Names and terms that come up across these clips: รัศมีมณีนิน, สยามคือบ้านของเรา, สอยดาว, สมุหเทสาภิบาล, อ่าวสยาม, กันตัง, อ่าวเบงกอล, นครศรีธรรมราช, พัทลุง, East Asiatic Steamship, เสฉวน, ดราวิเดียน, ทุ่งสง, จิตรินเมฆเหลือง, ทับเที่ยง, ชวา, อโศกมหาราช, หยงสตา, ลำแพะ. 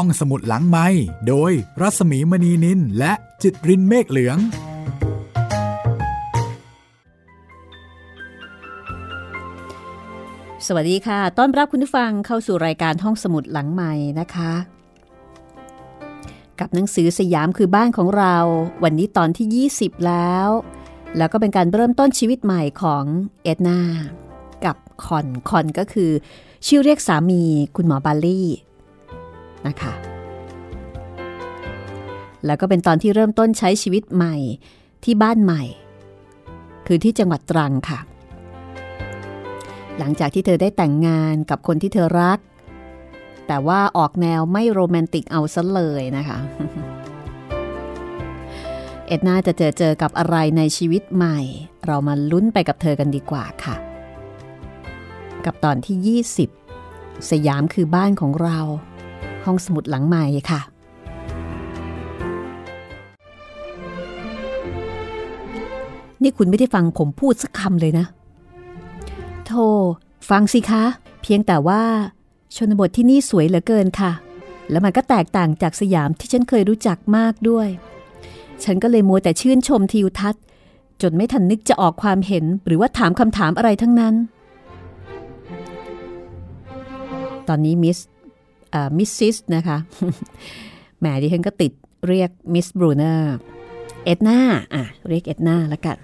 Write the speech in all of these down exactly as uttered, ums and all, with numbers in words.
ห้องสมุดหลังไมค์โดยรัศมีมณีนินและจิตรินเมฆเหลืองสวัสดีค่ะต้อนรับคุณผู้ฟังเข้าสู่รายการห้องสมุดหลังไมค์นะคะกับหนังสือสยามคือบ้านของเราวันนี้ตอนที่ยี่สิบแล้วแล้วก็เป็นการเริ่มต้นชีวิตใหม่ของเอ็ดนากับคอนคอนก็คือชื่อเรียกสามีคุณหมอบาลลี่นะคะแล้วก็เป็นตอนที่เริ่มต้นใช้ชีวิตใหม่ที่บ้านใหม่คือที่จังหวัดตรังค่ะหลังจากที่เธอได้แต่งงานกับคนที่เธอรักแต่ว่าออกแนวไม่โรแมนติกเอาซะเลยนะคะเอ็ดน่าจะเจอเจอกับอะไรในชีวิตใหม่เรามาลุ้นไปกับเธอกันดีกว่าค่ะกับตอนที่ยี่สิบสยามคือบ้านของเราห้องสมุดหลังใหม่ค่ะนี่คุณไม่ได้ฟังผมพูดสักคำเลยนะโธ่ฟังสิคะเพียงแต่ว่าชนบทที่นี่สวยเหลือเกินค่ะแล้วมันก็แตกต่างจากสยามที่ฉันเคยรู้จักมากด้วยฉันก็เลยมัวแต่ชื่นชมทิวทัศน์จนไม่ทันนึกจะออกความเห็นหรือว่าถามคำถามอะไรทั้งนั้นตอนนี้มิสอ่ามิสซิสนะคะแหมดิฉันก็ติดเรียกมิสบรูเนอร์เอ็ดนาอ่ะเรียกเอ็ดนาละกัน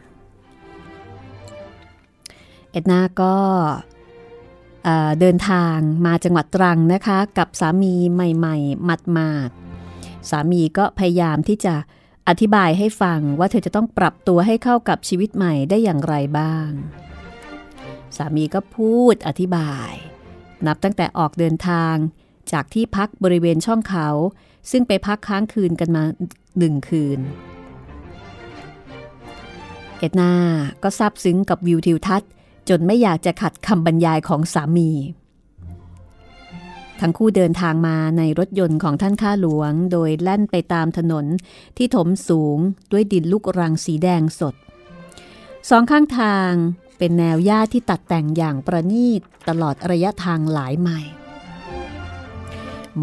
เอ็ดนาก็เดินทางมาจังหวัดตรังนะคะกับสามีใหม่ๆหมาดๆสามีก็พยายามที่จะอธิบายให้ฟังว่าเธอจะต้องปรับตัวให้เข้ากับชีวิตใหม่ได้อย่างไรบ้างสามีก็พูดอธิบายนับตั้งแต่ออกเดินทางจากที่พักบริเวณช่องเขาซึ่งไปพักค้างคืนกันมาหนึ่งคืนเอ็ดนาก็ซาบซึ้งกับวิวทิวทัศน์จนไม่อยากจะขัดคำบรรยายของสามีทั้งคู่เดินทางมาในรถยนต์ของท่านข้าหลวงโดยแล่นไปตามถนนที่ถมสูงด้วยดินลูกรังสีแดงสดสองข้างทางเป็นแนวหญ้าที่ตัดแต่งอย่างประณีตตลอดระยะทางหลายไมล์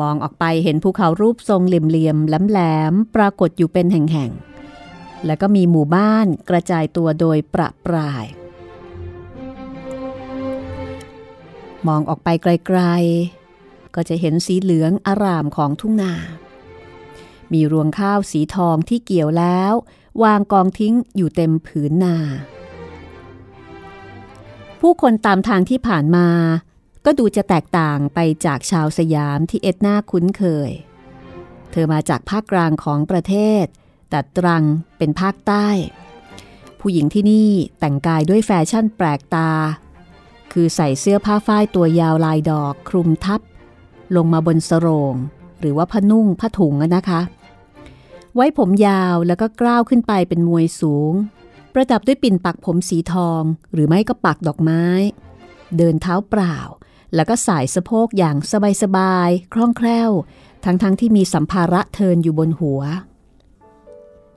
มองออกไปเห็นภูเขารูปทรงเหลี่ยมๆแหลมๆปรากฏอยู่เป็นแห่งๆแล้วก็มีหมู่บ้านกระจายตัวโดยประปรายมองออกไปไกลๆก็จะเห็นสีเหลืองอร่ามของทุ่งนามีรวงข้าวสีทองที่เกี่ยวแล้ววางกองทิ้งอยู่เต็มผืนนาผู้คนตามทางที่ผ่านมาก็ดูจะแตกต่างไปจากชาวสยามที่เอ็ดน่าคุ้นเคยเธอมาจากภาคกลางของประเทศแต่ตรังเป็นภาคใต้ผู้หญิงที่นี่แต่งกายด้วยแฟชั่นแปลกตาคือใส่เสื้อผ้าฝ้ายตัวยาวลายดอกคลุมทับลงมาบนสโรงหรือว่าผ้านุ่งผ้าถุงนะคะไว้ผมยาวแล้วก็กล้าวขึ้นไปเป็นมวยสูงประดับด้วยปิ่นปักผมสีทองหรือไม่ก็ปักดอกไม้เดินเท้าเปล่าแล้วก็สายสะโพกอย่างสบายๆคล่องแคล่วทั้งๆ ท, ที่มีสัมภาระเทินอยู่บนหัว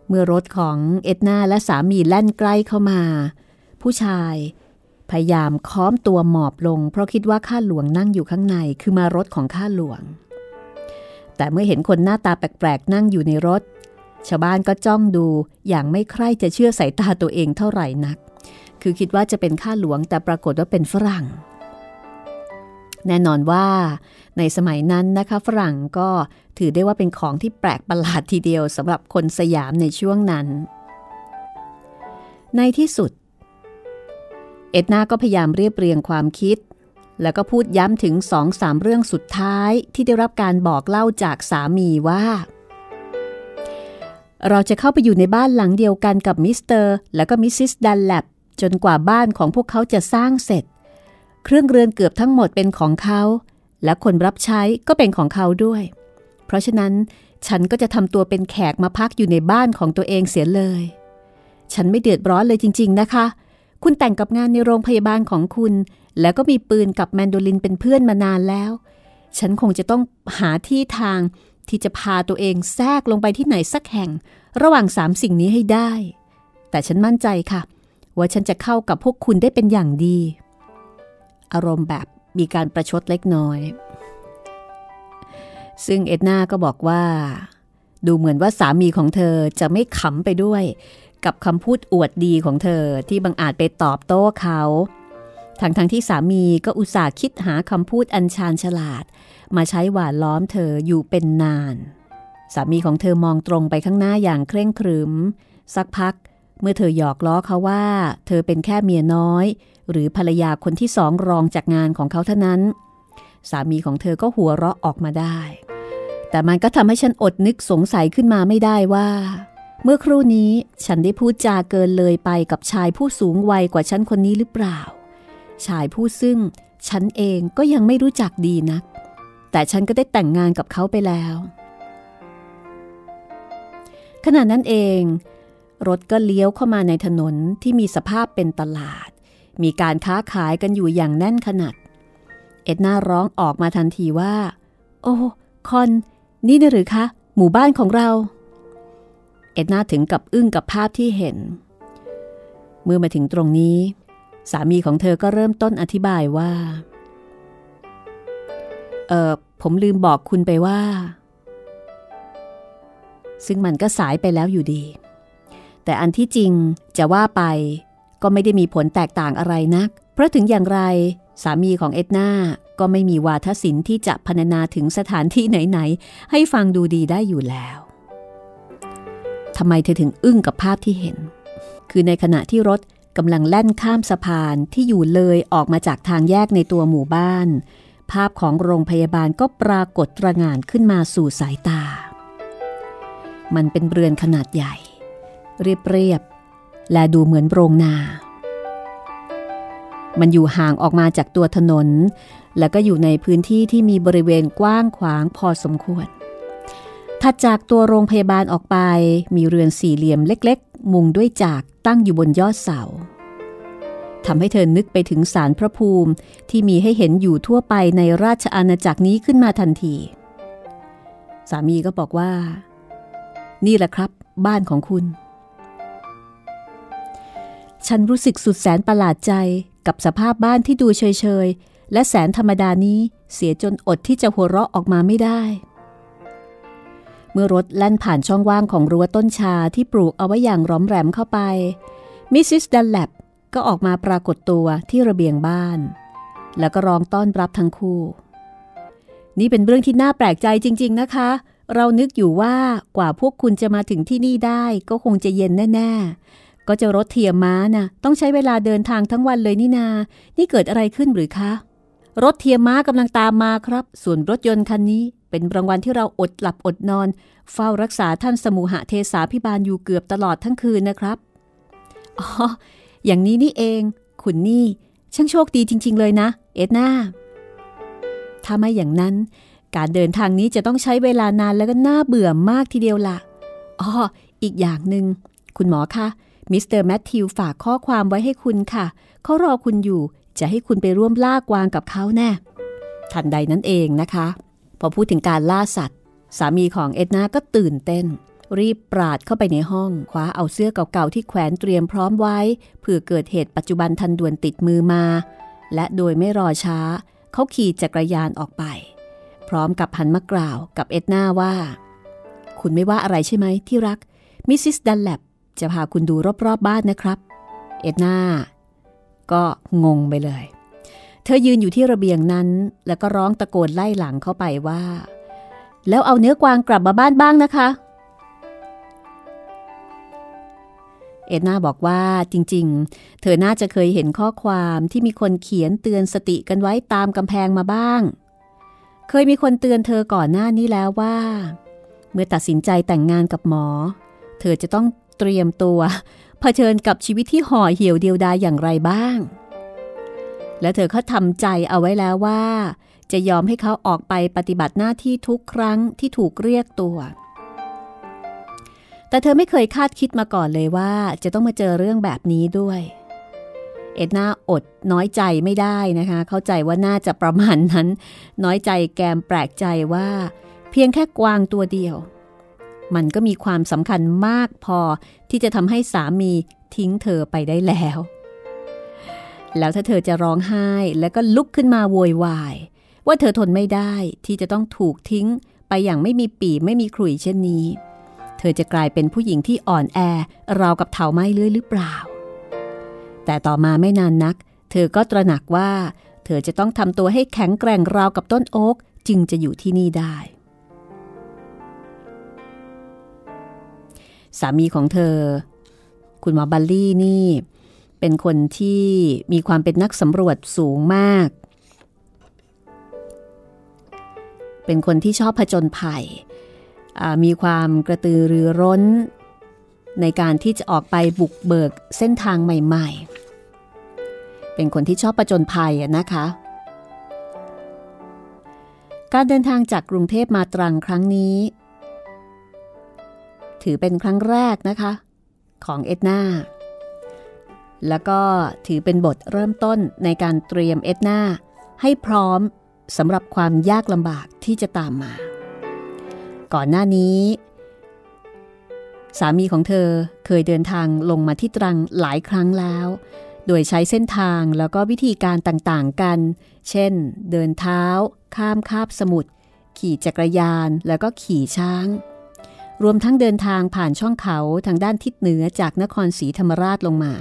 เมื่อรถของเอ็ดนาและสามีแล่นใกล้เข้ามาผู้ชายพยายามค้อมตัวหมอบลงเพราะคิดว่าข้าหลวงนั่งอยู่ข้างในคือมารถของข้าหลวงแต่เมื่อเห็นคนหน้าตาแปลกๆนั่งอยู่ในรถชาวบ้านก็จ้องดูอย่างไม่ใคร่จะเชื่อสายตาตัวเองเท่าไหร่นักคือคิดว่าจะเป็นข้าหลวงแต่ปรากฏว่าเป็นฝรั่งแน่นอนว่าในสมัยนั้นนะคะฝรั่งก็ถือได้ว่าเป็นของที่แปลกประหลาดทีเดียวสำหรับคนสยามในช่วงนั้นในที่สุดเอ็ดนาก็พยายามเรียบเรียงความคิดแล้วก็พูดย้ำถึง สองสาม เรื่องสุดท้ายที่ได้รับการบอกเล่าจากสามีว่าเราจะเข้าไปอยู่ในบ้านหลังเดียวกันกับมิสเตอร์และก็มิสซิสดันแลปจนกว่าบ้านของพวกเขาจะสร้างเสร็จเครื่องเรือนเกือบทั้งหมดเป็นของเขาและคนรับใช้ก็เป็นของเขาด้วยเพราะฉะนั้นฉันก็จะทำตัวเป็นแขกมาพักอยู่ในบ้านของตัวเองเสียเลยฉันไม่เดือดร้อนเลยจริงๆนะคะคุณแต่งกับงานในโรงพยาบาลของคุณแล้วก็มีปืนกับแมนโดลินเป็นเพื่อนมานานแล้วฉันคงจะต้องหาที่ทางที่จะพาตัวเองแทรกลงไปที่ไหนสักแห่งระหว่างสามสิ่งนี้ให้ได้แต่ฉันมั่นใจค่ะว่าฉันจะเข้ากับพวกคุณได้เป็นอย่างดีอารมณ์แบบมีการประชดเล็กน้อย ซึ่งเอ็ดนาก็บอกว่าดูเหมือนว่าสามีของเธอจะไม่ขำไปด้วยกับคำพูดอวดดีของเธอที่บังอาจไปตอบโต้เขาทั้งทั้งที่สามีก็อุตส่าห์คิดหาคำพูดอันชาญฉลาดมาใช้หว่านล้อมเธออยู่เป็นนานสามีของเธอมองตรงไปข้างหน้าอย่างเคร่งครึมสักพักเมื่อเธอหยอกล้อเขาว่าเธอเป็นแค่เมียน้อยหรือภรรยาคนที่สองรองจากงานของเขาเท่านั้นสามีของเธอก็หัวเราะออกมาได้แต่มันก็ทำให้ฉันอดนึกสงสัยขึ้นมาไม่ได้ว่าเมื่อครู่นี้ฉันได้พูดจาเกินเลยไปกับชายผู้สูงวัยกว่าฉันคนนี้หรือเปล่าชายผู้ซึ่งฉันเองก็ยังไม่รู้จักดีนักแต่ฉันก็ได้แต่งงานกับเขาไปแล้วขณะนั้นเองรถก็เลี้ยวเข้ามาในถนนที่มีสภาพเป็นตลาดมีการค้าขายกันอยู่อย่างแน่นขนาดเอ็ดนาร้องออกมาทันทีว่าโอ้คอนนี่นะหรือคะหมู่บ้านของเราเอ็ดนาถึงกับอึ้งกับภาพที่เห็นเมื่อมาถึงตรงนี้สามีของเธอก็เริ่มต้นอธิบายว่าเออผมลืมบอกคุณไปว่าซึ่งมันก็สายไปแล้วอยู่ดีแต่อันที่จริงจะว่าไปก็ไม่ได้มีผลแตกต่างอะไรนักเพราะถึงอย่างไรสามีของเอ็ดนาก็ไม่มีวาทศิลป์ที่จะพรรณนาถึงสถานที่ไหนๆให้ฟังดูดีได้อยู่แล้วทำไมเธอถึงอึ้งกับภาพที่เห็นคือในขณะที่รถกำลังแล่นข้ามสะพานที่อยู่เลยออกมาจากทางแยกในตัวหมู่บ้านภาพของโรงพยาบาลก็ปรากฏระงานขึ้นมาสู่สายตามันเป็นเรือนขนาดใหญ่เรียบๆและดูเหมือนโรงนามันอยู่ห่างออกมาจากตัวถนนแล้วก็อยู่ในพื้นที่ที่มีบริเวณกว้างขวางพอสมควรถัดจากตัวโรงพยาบาลออกไปมีเรือนสี่เหลี่ยมเล็กๆมุงด้วยจากตั้งอยู่บนยอดเสาทำให้เธอนึกไปถึงศาลพระภูมิที่มีให้เห็นอยู่ทั่วไปในราชอาณาจักรนี้ขึ้นมาทันทีสามีก็บอกว่านี่แหละครับบ้านของคุณฉันรู้สึกสุดแสนประหลาดใจกับสภาพบ้านที่ดูเฉยๆและแสนธรรมดานี้เสียจนอดที่จะหัวเราะออกมาไม่ได้เมื่อรถแล่นผ่านช่องว่างของรั้วต้นชาที่ปลูกเอาไว้อย่างร้อมแรมเข้าไปมิสซิสดันแลปก็ออกมาปรากฏตัวที่ระเบียงบ้านแล้วก็ร้องต้อนรับทั้งคู่นี่เป็นเรื่องที่น่าแปลกใจจริงๆนะคะเรานึกอยู่ว่ากว่าพวกคุณจะมาถึงที่นี่ได้ก็คงจะเย็นแน่ๆก็จะรถเทียมม้านะต้องใช้เวลาเดินทางทั้งวันเลยนี่นานี่เกิดอะไรขึ้นหรือคะรถเทียมม้ากำลังตามมาครับส่วนรถยนต์คันนี้เป็นรางวัลที่เราอดหลับอดนอนเฝ้ารักษาท่านสมุหเทสาภิบาลอยู่เกือบตลอดทั้งคืนนะครับอ๋ออย่างนี้นี่เองคุณนี่ช่างโชคดีจริงๆเลยนะเอ็ดนาถ้าไม่อย่างนั้นการเดินทางนี้จะต้องใช้เวลานานแล้วก็น่าเบื่อมากทีเดียวล่ะอ๋ออีกอย่างหนึ่งคุณหมอคะมิสเตอร์แมทธิวฝากข้อความไว้ให้คุณค่ะเขารอคุณอยู่จะให้คุณไปร่วมล่ากวางกับเขาแน่ทันใดนั้นเองนะคะพอพูดถึงการล่าสัตว์สามีของเอ็ดนาก็ตื่นเต้นรีบปราดเข้าไปในห้องคว้าเอาเสื้อเก่าๆที่แขวนเตรียมพร้อมไว้เผื่อเกิดเหตุปัจจุบันทันด่วนติดมือมาและโดยไม่รอช้าเขาขี่จักรยานออกไปพร้อมกับหันมากล่าวกับเอ็ดนาว่าคุณไม่ว่าอะไรใช่ไหมที่รักมิสซิสดันแลปจะพาคุณดูรอบๆบ้านนะครับเอ็ดนาก็งงไปเลยเธอยืนอยู่ที่ระเบียงนั้นแล้วก็ร้องตะโกนไล่หลังเข้าไปว่าแล้วเอาเนื้อกวางกลับมาบ้านบ้างนะคะเอ็ดนาบอกว่าจริงๆเธอน่าจะเคยเห็นข้อความที่มีคนเขียนเตือนสติกันไว้ตามกำแพงมาบ้างเคยมีคนเตือนเธอก่อนหน้านี้แล้วว่าเมื่อตัดสินใจแต่งงานกับหมอเธอจะต้องเตรียมตัวเผชิญกับชีวิตที่ห่อเหี่ยวเดียวดายอย่างไรบ้างและเธอก็ทำใจเอาไว้แล้วว่าจะยอมให้เขาออกไปปฏิบัติหน้าที่ทุกครั้งที่ถูกเรียกตัวแต่เธอไม่เคยคาดคิดมาก่อนเลยว่าจะต้องมาเจอเรื่องแบบนี้ด้วยเอ็ดนาอดน้อยใจไม่ได้นะคะเข้าใจว่าน่าจะประมาณนั้นน้อยใจแกมแปลกใจว่าเพียงแค่กวางตัวเดียวมันก็มีความสำคัญมากพอที่จะทำให้สามีทิ้งเธอไปได้แล้วแล้วถ้าเธอจะร้องไห้แล้วก็ลุกขึ้นมาโวยวายว่าเธอทนไม่ได้ที่จะต้องถูกทิ้งไป ไปอย่างไม่มีปีไม่มีขลุ่ยเช่นนี้เธอจะกลายเป็นผู้หญิงที่อ่อนแอราวกับเถาไม้เลื้อยหรือเปล่าแต่ต่อมาไม่นานนักเธอก็ตระหนักว่าเธอจะต้องทำตัวให้แข็งแกร่งราวกับต้นโอ๊กจึงจะอยู่ที่นี่ได้สามีของเธอคุณหมอบัลลี่นี่เป็นคนที่มีความเป็นนักสำรวจสูงมากเป็นคนที่ชอบผจญภัยมีความกระตือรือร้นในการที่จะออกไปบุกเบิกเส้นทางใหม่ๆเป็นคนที่ชอบผจญภัยนะคะการเดินทางจากกรุงเทพมาตรังครั้งนี้ถือเป็นครั้งแรกนะคะของเอ็ดนาแล้วก็ถือเป็นบทเริ่มต้นในการเตรียมเอ็ดนาให้พร้อมสำหรับความยากลำบากที่จะตามมาก่อนหน้านี้สามีของเธอเคยเดินทางลงมาที่ตรังหลายครั้งแล้วโดยใช้เส้นทางแล้วก็วิธีการต่างๆกันเช่นเดินเท้าข้ามคาบสมุทรขี่จักรยานแล้วก็ขี่ช้างรวมทั้งเดินทางผ่านช่องเขาทางด้านทิศเหนือจากนครศรีธรรมราชลงมา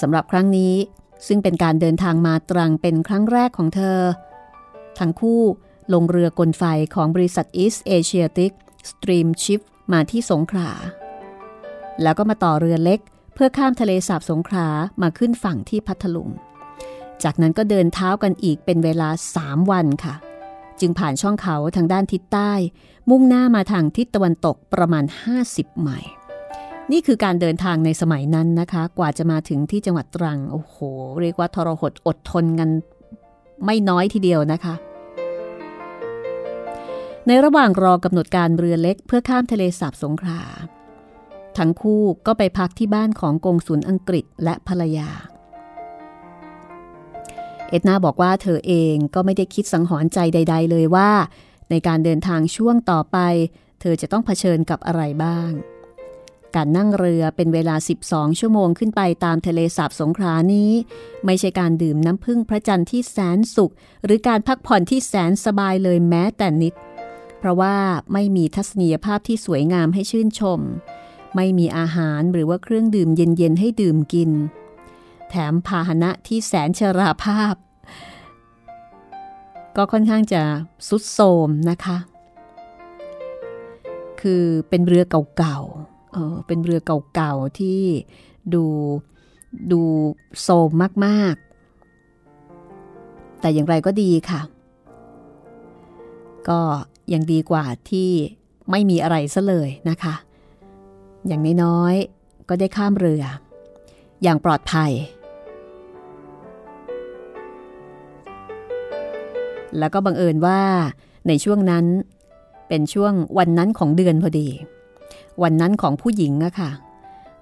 สำหรับครั้งนี้ซึ่งเป็นการเดินทางมาตรังเป็นครั้งแรกของเธอทั้งคู่ลงเรือกลไฟของบริษัท East Asiatic Steamship มาที่สงขลาแล้วก็มาต่อเรือเล็กเพื่อข้ามทะเลสาบสงขลามาขึ้นฝั่งที่พัทลุงจากนั้นก็เดินเท้ากันอีกเป็นเวลาสามวันค่ะจึงผ่านช่องเขาทางด้านทิศใต้มุ่งหน้ามาทางทิศตะวันตกประมาณห้าสิบไมล์นี่คือการเดินทางในสมัยนั้นนะคะกว่าจะมาถึงที่จังหวัดตรังโอ้โหเรียกว่าทรหดอดทนกันไม่น้อยทีเดียวนะคะในระหว่างรอกำหนดการเรือเล็กเพื่อข้ามทะเลสาบสงขลาทั้งคู่ก็ไปพักที่บ้านของกงสุลอังกฤษและภรรยาเอ็ดนาบอกว่าเธอเองก็ไม่ได้คิดสังหรณ์ใจใดๆเลยว่าในการเดินทางช่วงต่อไปเธอจะต้องเผชิญกับอะไรบ้างการนั่งเรือเป็นเวลาสิบสองชั่วโมงขึ้นไปตามทะเลสาบสงขลานี้ไม่ใช่การดื่มน้ำพึ่งพระจันทร์ที่แสนสุขหรือการพักผ่อนที่แสนสบายเลยแม้แต่นิดเพราะว่าไม่มีทัศนียภาพที่สวยงามให้ชื่นชมไม่มีอาหารหรือว่าเครื่องดื่มเย็นๆให้ดื่มกินแถมพาหนะที่แสนชราภาพก็ค่อนข้างจะทรุดโทรมนะคะคือเป็นเรือเก่าๆเออเป็นเรือเก่าๆที่ดูดูโทรมมากๆแต่อย่างไรก็ดีค่ะก็ยังดีกว่าที่ไม่มีอะไรซะเลยนะคะอย่างน้อยๆก็ได้ข้ามเรืออย่างปลอดภัยแล้วก็บังเอิญว่าในช่วงนั้นเป็นช่วงวันนั้นของเดือนพอดีวันนั้นของผู้หญิงอะค่ะ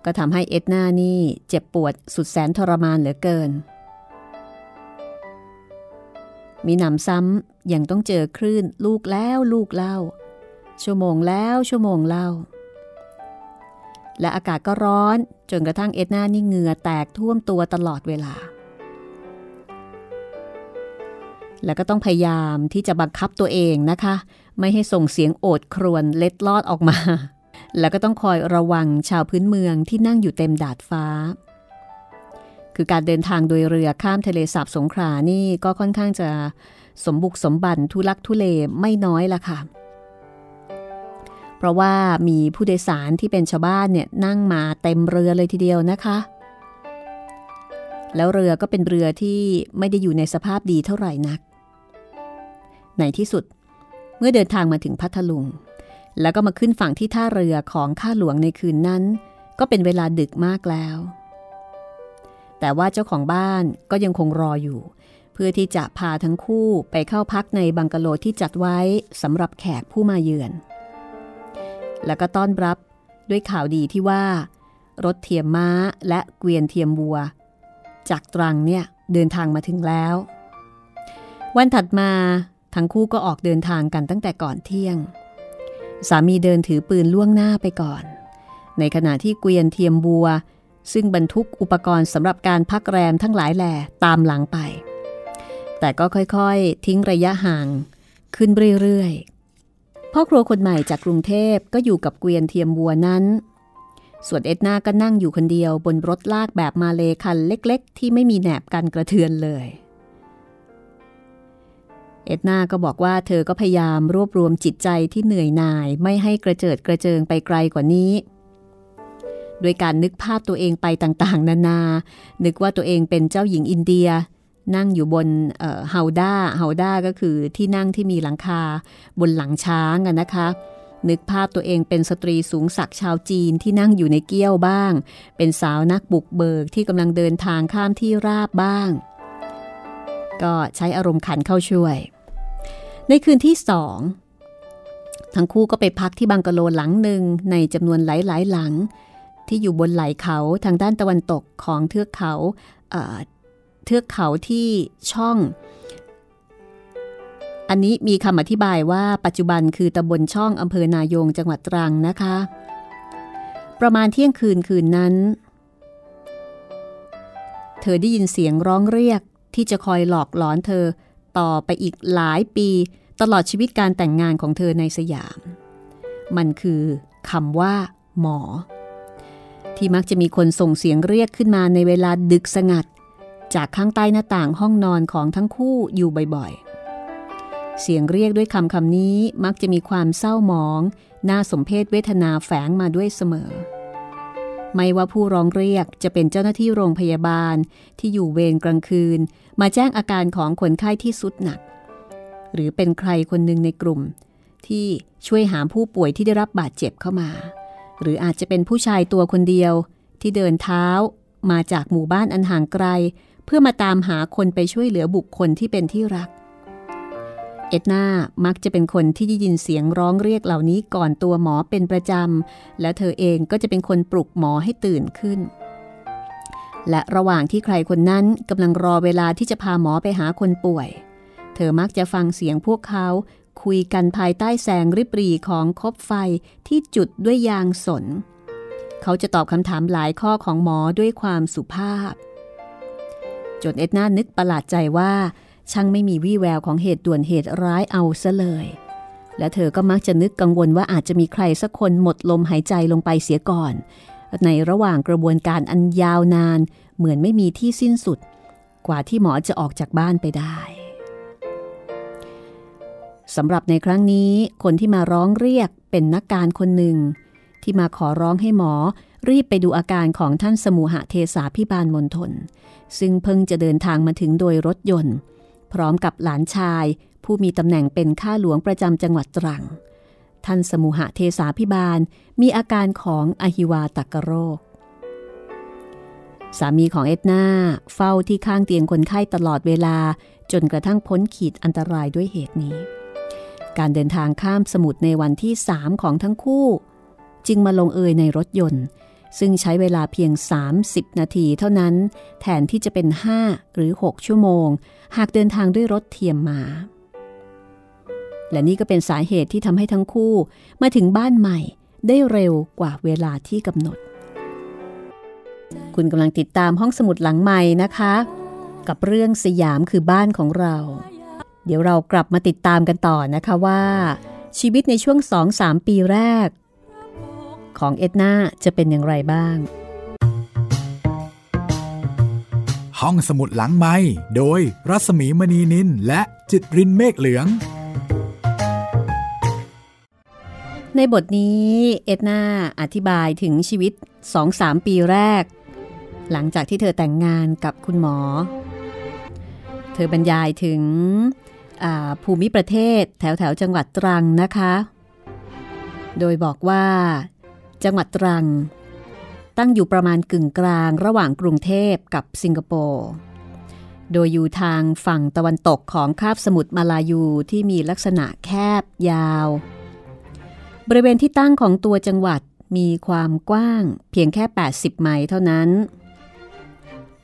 ก็ทำให้เอ็ดนานี่เจ็บปวดสุดแสนทรมานเหลือเกินมีหนำซ้ำยังต้องเจอคลื่นลูกแล้วลูกเล่าชั่วโมงแล้วชั่วโมงเล่าและอากาศก็ร้อนจนกระทั่งเอ็ดนานี่เหงื่อแตกท่วมตัวตลอดเวลาแล้วก็ต้องพยายามที่จะบังคับตัวเองนะคะไม่ให้ส่งเสียงโอดครวญเล็ดลอดออกมาแล้วก็ต้องคอยระวังชาวพื้นเมืองที่นั่งอยู่เต็มดาดฟ้าคือการเดินทางโดยเรือข้ามทะเลสาบสงขลานี่ก็ค่อนข้างจะสมบุกสมบันทุลักทุเลไม่น้อยละค่ะเพราะว่ามีผู้โดยสารที่เป็นชาวบ้านเนี่ยนั่งมาเต็มเรือเลยทีเดียวนะคะแล้วเรือก็เป็นเรือที่ไม่ได้อยู่ในสภาพดีเท่าไหร่นักในที่สุดเมื่อเดินทางมาถึงพัทลุงแล้วก็มาขึ้นฝั่งที่ท่าเรือของข้าหลวงในคืนนั้นก็เป็นเวลาดึกมากแล้วแต่ว่าเจ้าของบ้านก็ยังคงรออยู่เพื่อที่จะพาทั้งคู่ไปเข้าพักในบังกะโลที่จัดไว้สำหรับแขกผู้มาเยือนแล้วก็ต้อนรับด้วยข่าวดีที่ว่ารถเทียมม้าและเกวียนเทียมวัวจากตรังเนี่ยเดินทางมาถึงแล้ววันถัดมาทั้งคู่ก็ออกเดินทางกันตั้งแต่ก่อนเที่ยงสามีเดินถือปืนล่วงหน้าไปก่อนในขณะที่เกวียนเทียมวัวซึ่งบรรทุกอุปกรณ์สำหรับการพักแรมทั้งหลายแหล่ตามหลังไปแต่ก็ค่อยๆทิ้งระยะห่าง ขึ้นเรื่อยๆพ่อครัวคนใหม่จากกรุงเทพก็อยู่กับเกวียนเทียมวัวนั้นส่วนเอ็ดนาก็นั่งอยู่คนเดียวบนรถลากแบบมาเลคันเล็กๆที่ไม่มีแหนบกันกระเทือนเลยเอ็ดนาก็บอกว่าเธอก็พยายามรวบรวมจิตใจที่เหนื่อยหน่ายไม่ให้กระเจิดกระเจิงไปไกลกว่านี้โดยการนึกภาพตัวเองไปต่างๆนานานึกว่าตัวเองเป็นเจ้าหญิงอินเดียนั่งอยู่บนเฮาด้าเฮาด้าก็คือที่นั่งที่มีหลังคาบนหลังช้างอะนะคะนึกภาพตัวเองเป็นสตรีสูงศักดิ์ชาวจีนที่นั่งอยู่ในเกี้ยวบ้างเป็นสาวนักบุกเบิกที่กำลังเดินทางข้ามที่ราบบ้างก็ใช้อารมณ์ขันเข้าช่วยในคืนที่สองทั้งคู่ก็ไปพักที่บังกะโลหลังหนึ่งในจำนวนหลายๆหลังที่อยู่บนไหล่เขาทางด้านตะวันตกของเทือกเขาเอ่อเทือกเขาที่ช่องอันนี้มีคำอธิบายว่าปัจจุบันคือตำบลช่องอำเภอนายงจังหวัดตรังนะคะประมาณเที่ยงคืนคืนนั้นเธอได้ยินเสียงร้องเรียกที่จะคอยหลอกหลอนเธอต่อไปอีกหลายปีตลอดชีวิตการแต่งงานของเธอในสยามมันคือคำว่าหมอที่มักจะมีคนส่งเสียงเรียกขึ้นมาในเวลาดึกสงัดจากข้างใต้หน้าต่างห้องนอนของทั้งคู่อยู่บ่อยๆเสียงเรียกด้วยคำคำนี้มักจะมีความเศร้าหมองน่าสมเพชเวทนาแฝงมาด้วยเสมอไม่ว่าผู้ร้องเรียกจะเป็นเจ้าหน้าที่โรงพยาบาลที่อยู่เวรกลางคืนมาแจ้งอาการของคนไข้ที่ทรุดหนักหรือเป็นใครคนหนึ่งในกลุ่มที่ช่วยหามผู้ป่วยที่ได้รับบาดเจ็บเข้ามาหรืออาจจะเป็นผู้ชายตัวคนเดียวที่เดินเท้ามาจากหมู่บ้านอันห่างไกลเพื่อมาตามหาคนไปช่วยเหลือบุคคลที่เป็นที่รักเอ็ดนามักจะเป็นคนที่ได้ยินเสียงร้องเรียกเหล่านี้ก่อนตัวหมอเป็นประจำและเธอเองก็จะเป็นคนปลุกหมอให้ตื่นขึ้นและระหว่างที่ใครคนนั้นกำลังรอเวลาที่จะพาหมอไปหาคนป่วยเธอมักจะฟังเสียงพวกเขาคุยกันภายใต้แสงริบหรี่ของคบไฟที่จุดด้วยยางสนเขาจะตอบคำถามหลายข้อของหมอด้วยความสุภาพจนเอ็ดนานึกประหลาดใจว่าช่างไม่มีวี่แววของเหตุด่วนเหตุร้ายเอาซะเลยและเธอก็มักจะนึกกังวลว่าอาจจะมีใครสักคนหมดลมหายใจลงไปเสียก่อนในระหว่างกระบวนการอันยาวนานเหมือนไม่มีที่สิ้นสุดกว่าที่หมอจะออกจากบ้านไปได้สำหรับในครั้งนี้คนที่มาร้องเรียกเป็นนักการคนหนึ่งที่มาขอร้องให้หมอรีบไปดูอาการของท่านสมุหเทสาภิบาลมณฑลซึ่งเพิ่งจะเดินทางมาถึงโดยรถยนต์พร้อมกับหลานชายผู้มีตำแหน่งเป็นข้าหลวงประจำจังหวัดตรังท่านสมุหเทสาภิบาลมีอาการของอหิวาตกโรคสามีของเอ็ดนาเฝ้าที่ข้างเตียงคนไข้ตลอดเวลาจนกระทั่งพ้นขีดอันตรายด้วยเหตุนี้การเดินทางข้ามสมุทรในวันที่สามของทั้งคู่จึงมาลงเอยในรถยนต์ซึ่งใช้เวลาเพียงสามสิบนาทีเท่านั้นแทนที่จะเป็นห้าหรือหกชั่วโมงหากเดินทางด้วยรถเทียมม้าและนี่ก็เป็นสาเหตุที่ทำให้ทั้งคู่มาถึงบ้านใหม่ได้เร็วกว่าเวลาที่กำหนดคุณกำลังติดตามห้องสมุดหลังใหม่นะคะกับเรื่องสยามคือบ้านของเราเดี๋ยวเรากลับมาติดตามกันต่อนะคะว่าชีวิตในช่วง สองถึงสาม ปีแรกของเอ็ดนาจะเป็นอย่างไรบ้างห้องสมุดหลังไมค์โดยรัศมีมณีนินและจิตรินเมฆเหลืองในบทนี้เอ็ดนาอธิบายถึงชีวิต สองถึงสาม ปีแรกหลังจากที่เธอแต่งงานกับคุณหมอเธอบรรยายถึงภูมิประเทศแถวแถวจังหวัดตรังนะคะโดยบอกว่าจังหวัดตรังตั้งอยู่ประมาณกึ่งกลางระหว่างกรุงเทพกับสิงคโปร์โดยอยู่ทางฝั่งตะวันตกของคาบสมุทรมาลายูที่มีลักษณะแคบยาวบริเวณที่ตั้งของตัวจังหวัดมีความกว้างเพียงแค่แปดสิบไมล์เท่านั้น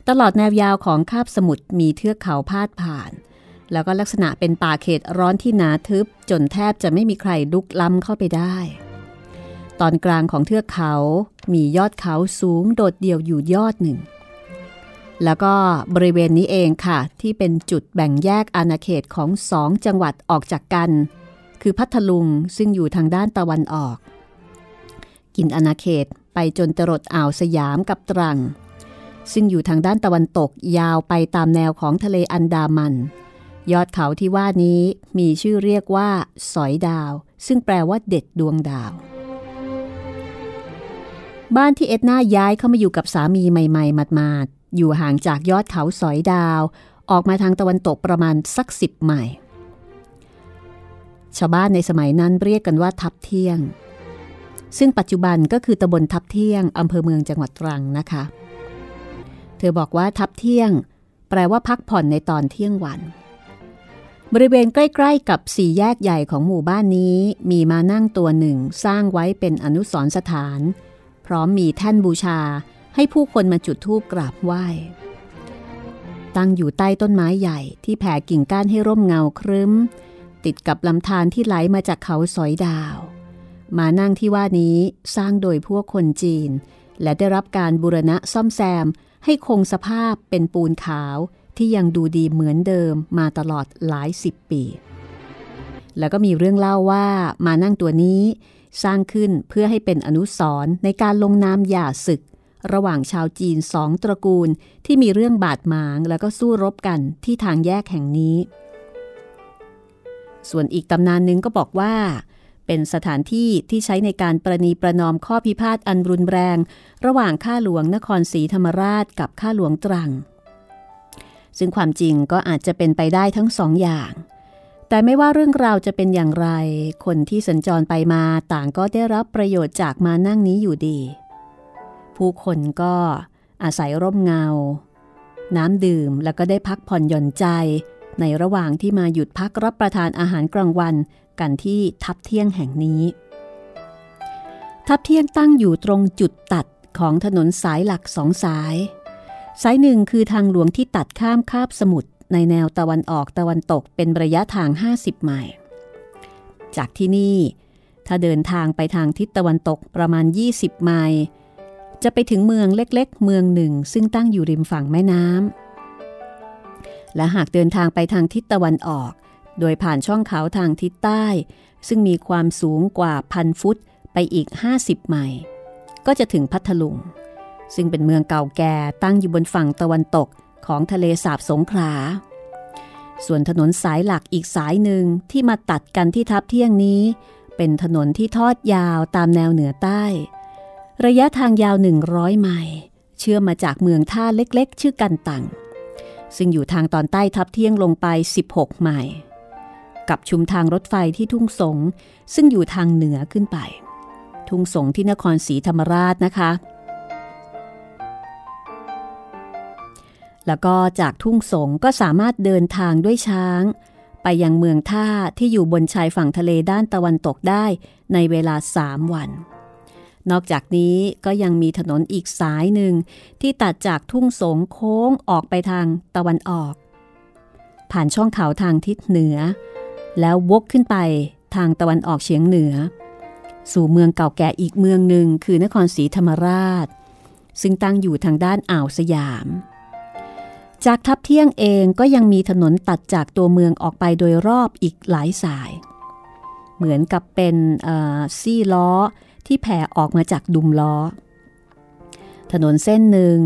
ตลอดแนวยาวของคาบสมุทรมีเทือกเขาพาดผ่านแล้วก็ลักษณะเป็นป่าเขตร้อนที่หนาทึบจนแทบจะไม่มีใครลุกล้ำเข้าไปได้ตอนกลางของเทือกเขามียอดเขาสูงโดดเดี่ยวอยู่ยอดหนึ่ง แล้วก็บริเวณนี้เองค่ะที่เป็นจุดแบ่งแยกอาณาเขตของสองจังหวัดออกจากกันคือพัทลุงซึ่งอยู่ทางด้านตะวันออกกินอาณาเขตไปจนจรดอ่าวสยามกับตรังซึ่งอยู่ทางด้านตะวันตกยาวไปตามแนวของทะเลอันดามันยอดเขาที่ว่านี้มีชื่อเรียกว่าสอยดาวซึ่งแปลว่าเด็ดดวงดาวบ้านที่เอ็ดนาย้ายเข้ามาอยู่กับสามีใหม่ๆหมาดๆอยู่ห่างจากยอดเขาสอยดาวออกมาทางตะวันตกประมาณสักสิบไมล์ชาวบ้านในสมัยนั้นเรียกกันว่าทับเที่ยงซึ่งปัจจุบันก็คือตำบลทับเที่ยงอำเภอเมืองจังหวัดตรังนะคะเธอบอกว่าทับเที่ยงแปลว่าพักผ่อนในตอนเที่ยงวันบริเวณใกล้ๆกับสี่แยกใหญ่ของหมู่บ้านนี้มีม้านั่งตัวหนึ่งสร้างไว้เป็นอนุสรณ์สถานพร้อมมีแท่นบูชาให้ผู้คนมาจุดธูปกราบไหว้ตั้งอยู่ใต้ต้นไม้ใหญ่ที่แผ่กิ่งก้านให้ร่มเงาครึ้มติดกับลำธารที่ไหลมาจากเขาสอยดาวม้านั่งที่ว่านี้สร้างโดยพวกคนจีนและได้รับการบูรณะซ่อมแซมให้คงสภาพเป็นปูนขาวที่ยังดูดีเหมือนเดิมมาตลอดหลายสิบปีแล้วก็มีเรื่องเล่าว่าม้านั่งตัวนี้สร้างขึ้นเพื่อให้เป็นอนุสรณ์ในการลงนามหย่าศึกระหว่างชาวจีนสองตระกูลที่มีเรื่องบาดหมางแล้วก็สู้รบกันที่ทางแยกแห่งนี้ส่วนอีกตำนานนึงก็บอกว่าเป็นสถานที่ที่ใช้ในการประนีประนอมข้อพิพาทอันรุนแรงระหว่างข้าหลวงนครศรีธรรมราชกับข้าหลวงตรังซึ่งความจริงก็อาจจะเป็นไปได้ทั้งสองอย่างแต่ไม่ว่าเรื่องราวจะเป็นอย่างไรคนที่สัญจรไปมาต่างก็ได้รับประโยชน์จากม้านั่งนี้อยู่ดีผู้คนก็อาศัยร่มเงาน้ำดื่มแล้วก็ได้พักผ่อนหย่อนใจในระหว่างที่มาหยุดพักรับประทานอาหารกลางวันกันที่ทับเที่ยงแห่งนี้ทับเที่ยงตั้งอยู่ตรงจุดตัดของถนนสายหลักสองสายสายหนึ่งคือทางหลวงที่ตัดข้ามคาบสมุทรในแนวตะวันออกตะวันตกเป็นระยะทางห้าสิบไมล์จากที่นี่ถ้าเดินทางไปทางทิศตะวันตกประมาณยี่สิบไมล์จะไปถึงเมืองเล็กๆเมืองหนึ่งซึ่งตั้งอยู่ริมฝั่งแม่น้ำและหากเดินทางไปทางทิศตะวันออกโดยผ่านช่องเขาทางทิศใต้ซึ่งมีความสูงกว่าพันฟุตไปอีกห้าสิบไมล์ก็จะถึงพัทลุงซึ่งเป็นเมืองเก่าแก่ตั้งอยู่บนฝั่งตะวันตกของทะเลสาบสงขลาส่วนถนนสายหลักอีกสายหนึ่งที่มาตัดกันที่ทับเที่ยงนี้เป็นถนนที่ทอดยาวตามแนวเหนือใต้ระยะทางยาวหนึ่งร้อยไมล์เชื่อมมาจากเมืองท่าเล็กๆชื่อกันตังซึ่งอยู่ทางตอนใต้ทับเที่ยงลงไปสิบหกไมล์กับชุมทางรถไฟที่ทุ่งสงซึ่งอยู่ทางเหนือขึ้นไปทุ่งสงที่นครศรีธรรมราชนะคะแล้วก็จากทุ่งสงก็สามารถเดินทางด้วยช้างไปยังเมืองท่าที่อยู่บนชายฝั่งทะเลด้านตะวันตกได้ในเวลาสามวันนอกจากนี้ก็ยังมีถนนอีกสายหนึ่งที่ตัดจากทุ่งสงโค้งออกไปทางตะวันออกผ่านช่องเขาทางทิศเหนือแล้ววกขึ้นไปทางตะวันออกเฉียงเหนือสู่เมืองเก่าแก่อีกเมืองหนึ่งคือนครศรีธรรมราชซึ่งตั้งอยู่ทางด้านอ่าวสยามจากทับเที่ยงเองก็ยังมีถนนตัดจากตัวเมืองออกไปโดยรอบอีกหลายสายเหมือนกับเป็นซี่ล้อที่แผ่ออกมาจากดุมล้อถนนเส้นหนึ่ง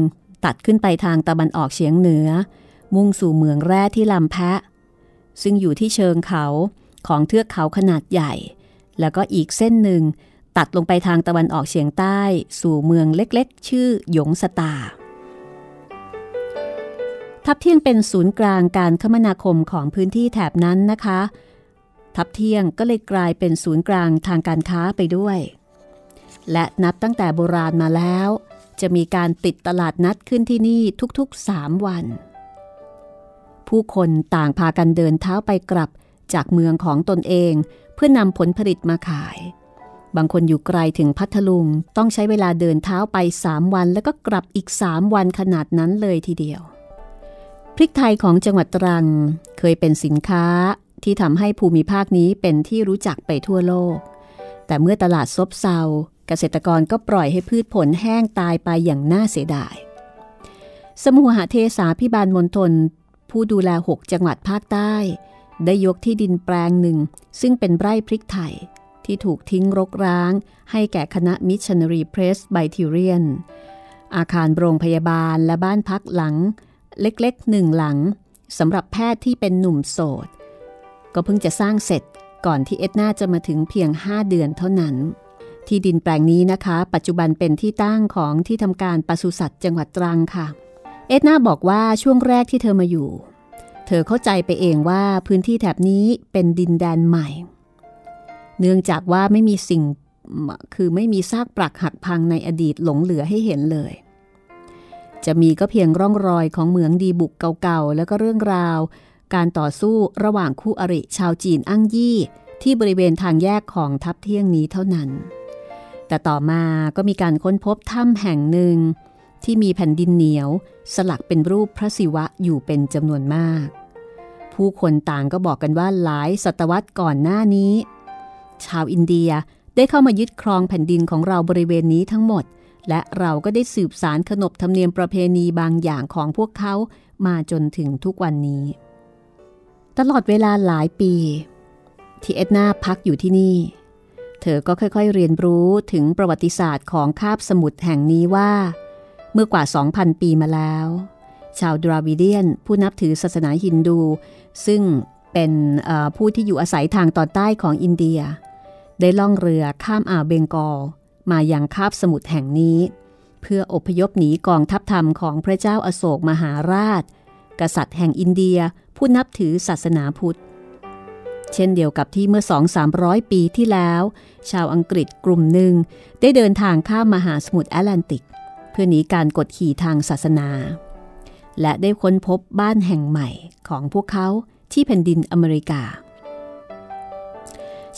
ตัดขึ้นไปทางตะวันออกเฉียงเหนือมุ่งสู่เมืองแร่ที่ลำแพะซึ่งอยู่ที่เชิงเขาของเทือกเขาขนาดใหญ่แล้วก็อีกเส้นหนึ่งตัดลงไปทางตะวันออกเฉียงใต้สู่เมืองเล็กๆชื่อหยงสตาทับเที่ยงเป็นศูนย์กลางการคมนาคมของพื้นที่แถบนั้นนะคะทับเที่ยงก็เลยกลายเป็นศูนย์กลางทางการค้าไปด้วยและนับตั้งแต่โบราณมาแล้วจะมีการติดตลาดนัดขึ้นที่นี่ทุกๆสามวันผู้คนต่างพากันเดินเท้าไปกลับจากเมืองของตนเองเพื่อนำผลผลิตมาขายบางคนอยู่ไกลถึงพัทลุงต้องใช้เวลาเดินเท้าไปสามวันแล้วก็กลับอีกสามวันขนาดนั้นเลยทีเดียวพริกไทยของจังหวัดตรังเคยเป็นสินค้าที่ทำให้ภูมิภาคนี้เป็นที่รู้จักไปทั่วโลกแต่เมื่อตลาดซบเซาเกษตรกรก็ปล่อยให้พืชผลแห้งตายไปอย่างน่าเสียดาย สมุหเทสาภิบาลมณฑลผู้ดูแลหกจังหวัดภาคใต้ได้ยกที่ดินแปลงหนึ่งซึ่งเป็นไร่พริกไทยที่ถูกทิ้งรกร้างให้แก่คณะมิชชันนารีเพรสไบเทเรียนอาคารโรงพยาบาลและบ้านพักหลังเล็กๆหนึ่งหลังสำหรับแพทย์ที่เป็นหนุ่มโสดก็เพิ่งจะสร้างเสร็จก่อนที่เอ็ดน่าจะมาถึงเพียงห้าเดือนเท่านั้นที่ดินแปลงนี้นะคะปัจจุบันเป็นที่ตั้งของที่ทำการปศุสัตว์จังหวัดตรังค่ะเอ็ดน่าบอกว่าช่วงแรกที่เธอมาอยู่เธอเข้าใจไปเองว่าพื้นที่แถบนี้เป็นดินแดนใหม่เนื่องจากว่าไม่มีสิ่งคือไม่มีซากปรักหักพังในอดีตหลงเหลือให้เห็นเลยจะมีก็เพียงร่องรอยของเหมืองดีบุกเก่าๆแล้วก็เรื่องราวการต่อสู้ระหว่างคู่อริชาวจีนอั้งยี่ที่บริเวณทางแยกของทับเที่ยงนี้เท่านั้นแต่ต่อมาก็มีการค้นพบถ้ำแห่งหนึ่งที่มีแผ่นดินเหนียวสลักเป็นรูปพระศิวะอยู่เป็นจำนวนมากผู้คนต่างก็บอกกันว่าหลายศตวรรษก่อนหน้านี้ชาวอินเดียได้เข้ามายึดครองแผ่นดินของเราบริเวณนี้ทั้งหมดและเราก็ได้สืบสานขนบธรรมเนียมประเพณีบางอย่างของพวกเขามาจนถึงทุกวันนี้ตลอดเวลาหลายปีที่เอ็ดน่าพักอยู่ที่นี่เธอก็ค่อยๆเรียนรู้ถึงประวัติศาสตร์ของคาบสมุทรแห่งนี้ว่าเมื่อกว่า สองพัน ปีมาแล้วชาวดราวิเดียนผู้นับถือศาสนาฮินดูซึ่งเป็นผู้ที่อยู่อาศัยทางตอนใต้ของอินเดียได้ล่องเรือข้ามอ่าวเบงกอลมายังคาบสมุทรแห่งนี้เพื่ออพยพหนีกองทัพธรรมของพระเจ้าอโศกมหาราชกษัตริย์แห่งอินเดียผู้นับถือศาสนาพุทธเช่นเดียวกับที่เมื่อ สองถึงสามร้อย ปีที่แล้วชาวอังกฤษกลุ่มหนึ่งได้เดินทางข้ามมหาสมุทรแอตแลนติกเพื่อหนีการกดขี่ทางศาสนาและได้ค้นพบบ้านแห่งใหม่ของพวกเขาที่แผ่นดินอเมริกา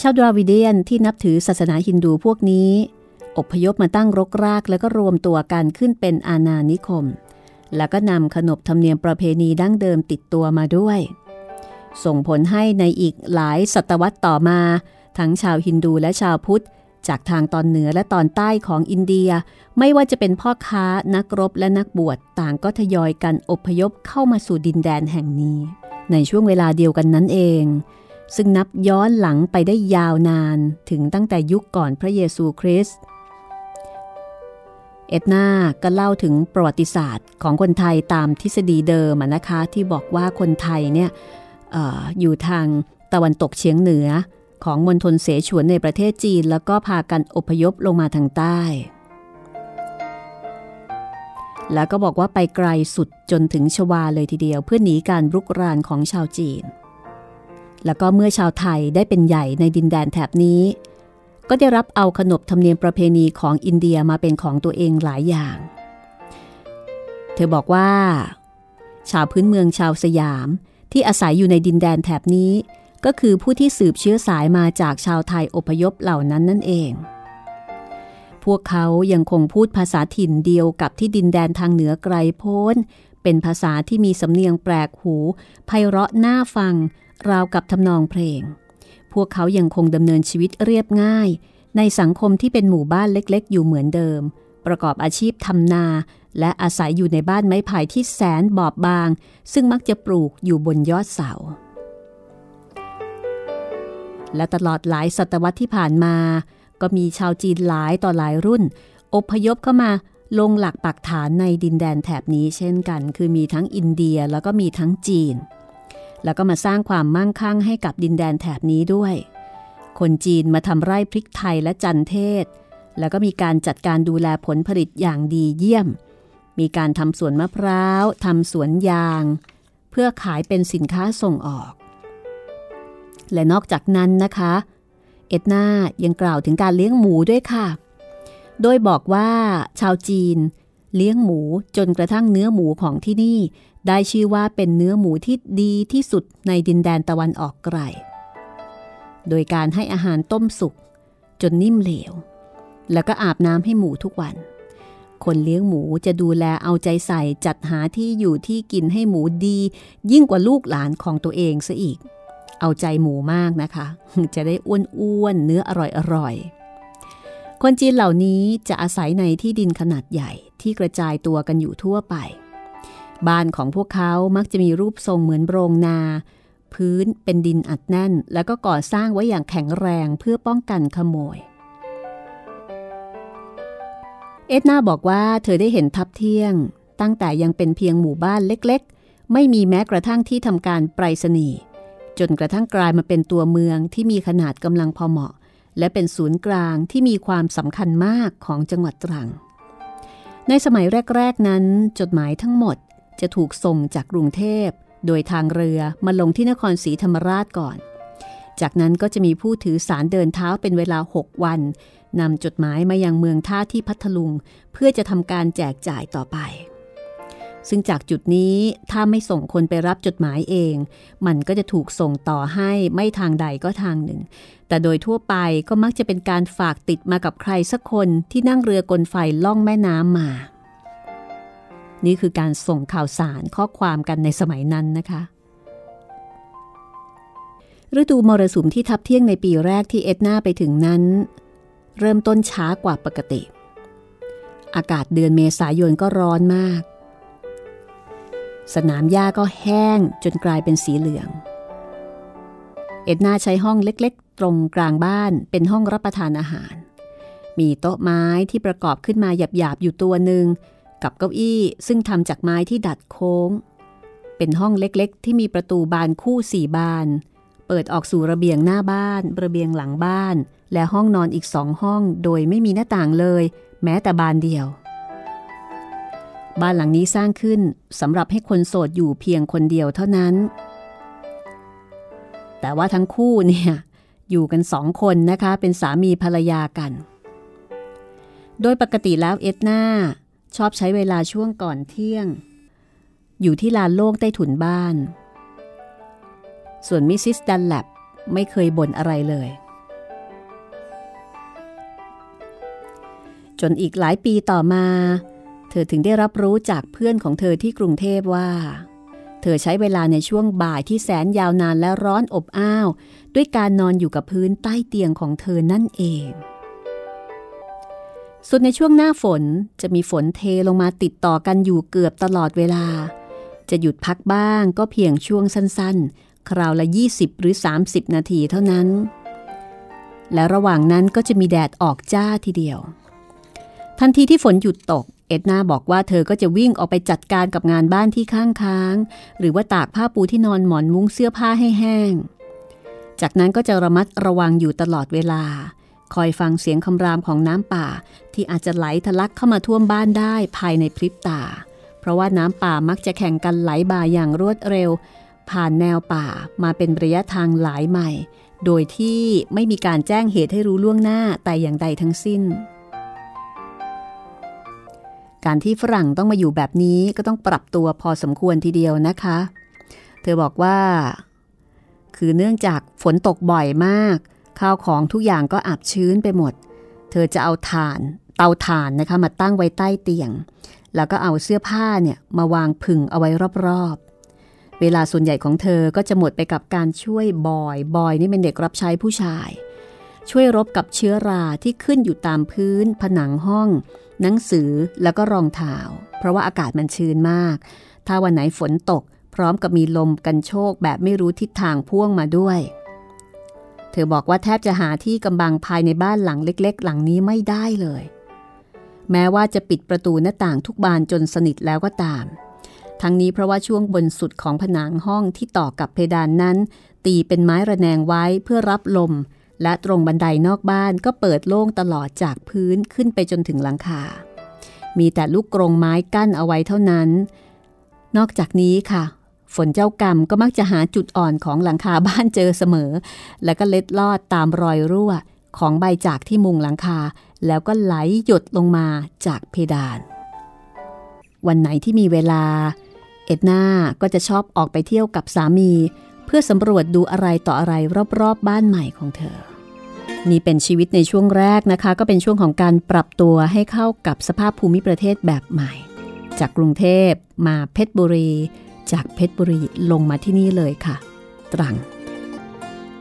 ชาวดราวิเดียนที่นับถือศาสนาฮินดูพวกนี้อพยพมาตั้งรกรากแล้วก็รวมตัวกันขึ้นเป็นอาณานิคมแล้วก็นำขนบธรรมเนียมประเพณีดั้งเดิมติดตัวมาด้วยส่งผลให้ในอีกหลายศตวรรษต่อมาทั้งชาวฮินดูและชาวพุทธจากทางตอนเหนือและตอนใต้ของอินเดียไม่ว่าจะเป็นพ่อค้านักรบและนักบวชต่างก็ทยอยกันอพยพเข้ามาสู่ดินแดนแห่งนี้ในช่วงเวลาเดียวกันนั้นเองซึ่งนับย้อนหลังไปได้ยาวนานถึงตั้งแต่ยุคก่อนพระเยซูคริสต์เอ็ดน่าก็เล่าถึงประวัติศาสตร์ของคนไทยตามทฤษฎีเดิมนะคะที่บอกว่าคนไทยเนี่ย เอ่อ อยู่ทางตะวันตกเฉียงเหนือของมณฑลเสฉวนในประเทศจีนแล้วก็พากันอพยพลงมาทางใต้แล้วก็บอกว่าไปไกลสุดจนถึงชวาเลยทีเดียวเพื่อหนีการรุกรานของชาวจีนแล้วก็เมื่อชาวไทยได้เป็นใหญ่ในดินแดนแถบนี้ก็ได้รับเอาขนบธรรมเนียมประเพณีของอินเดียมาเป็นของตัวเองหลายอย่างเธอบอกว่าชาวพื้นเมืองชาวสยามที่อาศัยอยู่ในดินแดนแถบนี้ก็คือผู้ที่สืบเชื้อสายมาจากชาวไทยอพยพเหล่านั้นนั่นเองพวกเขายังคงพูดภาษาถิ่นเดียวกับที่ดินแดนทางเหนือไกลโพ้นเป็นภาษาที่มีสำเนียงแปลกหูไพเราะน่าฟังราวกับทำนองเพลงพวกเขายังคงดำเนินชีวิตเรียบง่ายในสังคมที่เป็นหมู่บ้านเล็กๆอยู่เหมือนเดิมประกอบอาชีพทำนาและอาศัยอยู่ในบ้านไม้ไผ่ที่แสนบอบบางซึ่งมักจะปลูกอยู่บนยอดเสาและตลอดหลายศตวรรษที่ผ่านมาก็มีชาวจีนหลายต่อหลายรุ่นอพยพเข้ามาลงหลักปักฐานในดินแดนแถบนี้เช่นกันคือมีทั้งอินเดียแล้วก็มีทั้งจีนแล้วก็มาสร้างความมั่งคั่งให้กับดินแดนแถบนี้ด้วยคนจีนมาทำไร่พริกไทยและจันเทศแล้วก็มีการจัดการดูแลผลผลิตอย่างดีเยี่ยมมีการทำสวนมะพร้าวทำสวนยางเพื่อขายเป็นสินค้าส่งออกและนอกจากนั้นนะคะเอ็ดน่ายังกล่าวถึงการเลี้ยงหมูด้วยค่ะโดยบอกว่าชาวจีนเลี้ยงหมูจนกระทั่งเนื้อหมูของที่นี่ได้ชื่อว่าเป็นเนื้อหมูที่ดีที่สุดในดินแดนตะวันออกไกลโดยการให้อาหารต้มสุกจนนิ่มเหลวแล้วก็อาบน้ำให้หมูทุกวันคนเลี้ยงหมูจะดูแลเอาใจใส่จัดหาที่อยู่ที่กินให้หมูดียิ่งกว่าลูกหลานของตัวเองซะอีกเอาใจหมูมากนะคะจะได้อ้วนๆเนื้ออร่อยๆคนจีนเหล่านี้จะอาศัยในที่ดินขนาดใหญ่ที่กระจายตัวกันอยู่ทั่วไป บ้านของพวกเขามักจะมีรูปทรงเหมือนโรงนาพื้นเป็นดินอัดแน่นแล้วก็ก่อสร้างไว้อย่างแข็งแรงเพื่อป้องกันขโมยเอ็ดนาบอกว่าเธอได้เห็นทับเที่ยงตั้งแต่ยังเป็นเพียงหมู่บ้านเล็กๆไม่มีแม้กระทั่งที่ทำการไปรษณีย์จนกระทั่งกลายมาเป็นตัวเมืองที่มีขนาดกำลังพอเหมาะและเป็นศูนย์กลางที่มีความสำคัญมากของจังหวัดตรังในสมัยแรกๆนั้นจดหมายทั้งหมดจะถูกส่งจากกรุงเทพโดยทางเรือมาลงที่นครศรีธรรมราชก่อนจากนั้นก็จะมีผู้ถือสารเดินเท้าเป็นเวลาหกวันนำจดหมายมายังเมืองท่าที่พัทลุงเพื่อจะทำการแจกจ่ายต่อไปซึ่งจากจุดนี้ถ้าไม่ส่งคนไปรับจดหมายเองมันก็จะถูกส่งต่อให้ไม่ทางใดก็ทางหนึ่งแต่โดยทั่วไปก็มักจะเป็นการฝากติดมากับใครสักคนที่นั่งเรือกลไฟล่องแม่น้ำมานี่คือการส่งข่าวสารข้อความกันในสมัยนั้นนะคะฤดูมรสุมที่ทับเที่ยงในปีแรกที่เอ็ดนาไปถึงนั้นเริ่มต้นช้ากว่าปกติอากาศเดือนเมษายนก็ร้อนมากสนามหญ้าก็แห้งจนกลายเป็นสีเหลืองเอ็ดนาใช้ห้องเล็กๆตรงกลางบ้านเป็นห้องรับประทานอาหารมีโต๊ะไม้ที่ประกอบขึ้นมาหยาบๆอยู่ตัวหนึ่งกับเก้าอี้ซึ่งทำจากไม้ที่ดัดโค้งเป็นห้องเล็กๆที่มีประตูบานคู่สี่บานเปิดออกสู่ระเบียงหน้าบ้านระเบียงหลังบ้านและห้องนอนอีกสองห้องโดยไม่มีหน้าต่างเลยแม้แต่บานเดียวบ้านหลังนี้สร้างขึ้นสำหรับให้คนโสดอยู่เพียงคนเดียวเท่านั้นแต่ว่าทั้งคู่เนี่ยอยู่กันสองคนนะคะเป็นสามีภรรยากันโดยปกติแล้วเอ็ดนาชอบใช้เวลาช่วงก่อนเที่ยงอยู่ที่ลานโล่งใต้ถุนบ้านส่วนมิสซิสดันแลปไม่เคยบ่นอะไรเลยจนอีกหลายปีต่อมาเธอถึงได้รับรู้จากเพื่อนของเธอที่กรุงเทพว่าเธอใช้เวลาในช่วงบ่ายที่แสนยาวนานและร้อนอบอ้าวด้วยการนอนอยู่กับพื้นใต้เตียงของเธอนั่นเองส่วนในช่วงหน้าฝนจะมีฝนเทลงมาติดต่อกันอยู่เกือบตลอดเวลาจะหยุดพักบ้างก็เพียงช่วงสั้นๆคราวละยี่สิบหรือสามสิบนาทีเท่านั้นและระหว่างนั้นก็จะมีแดดออกจ้าทีเดียวทันทีที่ฝนหยุดตกเอ็ดนาบอกว่าเธอก็จะวิ่งออกไปจัดการกับงานบ้านที่ค้างๆหรือว่าตากผ้าปูที่นอนหมอนมุ้งเสื้อผ้าให้แห้งจากนั้นก็จะระมัดระวังอยู่ตลอดเวลาคอยฟังเสียงคำรามของน้ำป่าที่อาจจะไหลทะลักเข้ามาท่วมบ้านได้ภายในพริบตาเพราะว่าน้ำป่ามักจะแข่งกันไหลบ่าอย่างรวดเร็วผ่านแนวป่ามาเป็นระยะทางหลายไมล์โดยที่ไม่มีการแจ้งเหตุให้รู้ล่วงหน้าแต่อย่างใดทั้งสิ้นการที่ฝรั่งต้องมาอยู่แบบนี้ก็ต้องปรับตัวพอสมควรทีเดียวนะคะเธอบอกว่าคือเนื่องจากฝนตกบ่อยมากข้าวของทุกอย่างก็อับชื้นไปหมดเธอจะเอาถ่านเตาถ่านนะคะมาตั้งไว้ใต้เตียงแล้วก็เอาเสื้อผ้าเนี่ยมาวางผึ่งเอาไว้รอบๆเวลาส่วนใหญ่ของเธอก็จะหมดไปกับการช่วยบอยบอยนี่เป็นเด็กรับใช้ผู้ชายช่วยรบกับเชื้อราที่ขึ้นอยู่ตามพื้นผนังห้องหนังสือแล้วก็รองเท้าเพราะว่าอากาศมันชื้นมากถ้าวันไหนฝนตกพร้อมกับมีลมกันโชกแบบไม่รู้ทิศทางพ่วงมาด้วยเธอบอกว่าแทบจะหาที่กำบังภายในบ้านหลังเล็กๆหลังนี้ไม่ได้เลยแม้ว่าจะปิดประตูหน้าต่างทุกบานจนสนิทแล้วก็ตามทั้งนี้เพราะว่าช่วงบนสุดของผนังห้องที่ต่อกับเพดานนั้นตีเป็นไม้ระแนงไว้เพื่อรับลมและตรงบันไดนอกบ้านก็เปิดโล่งตลอดจากพื้นขึ้นไปจนถึงหลังคามีแต่ลูกกรงไม้กั้นเอาไว้เท่านั้นนอกจากนี้ค่ะฝนเจ้ากรรมก็มักจะหาจุดอ่อนของหลังคาบ้านเจอเสมอแล้วก็เล็ดลอดตามรอยรั่วของใบจากที่มุงหลังคาแล้วก็ไหลหยดลงมาจากเพดานวันไหนที่มีเวลาเอ็ดนาก็จะชอบออกไปเที่ยวกับสามีเพื่อสำรวจดูอะไรต่ออะไรรอบๆบ้านใหม่ของเธอนี่เป็นชีวิตในช่วงแรกนะคะก็เป็นช่วงของการปรับตัวให้เข้ากับสภาพภูมิประเทศแบบใหม่จากกรุงเทพมาเพชรบุรีจากเพชรบุรีลงมาที่นี่เลยค่ะตรัง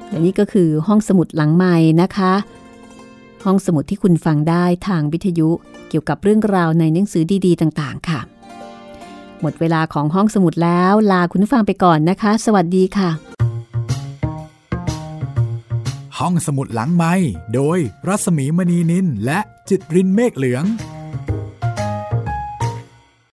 และนี่ก็คือห้องสมุดหลังใหม่นะคะห้องสมุดที่คุณฟังได้ทางวิทยุเกี่ยวกับเรื่องราวในหนังสือดีๆต่างๆค่ะ หมดเวลาของห้องสมุดแล้วลาคุณผู้ฟังไปก่อนนะคะสวัสดีค่ะห้องสมุดหลังไมค์โดยรัศมีมณีนินและจิตรินเมฆเหลือง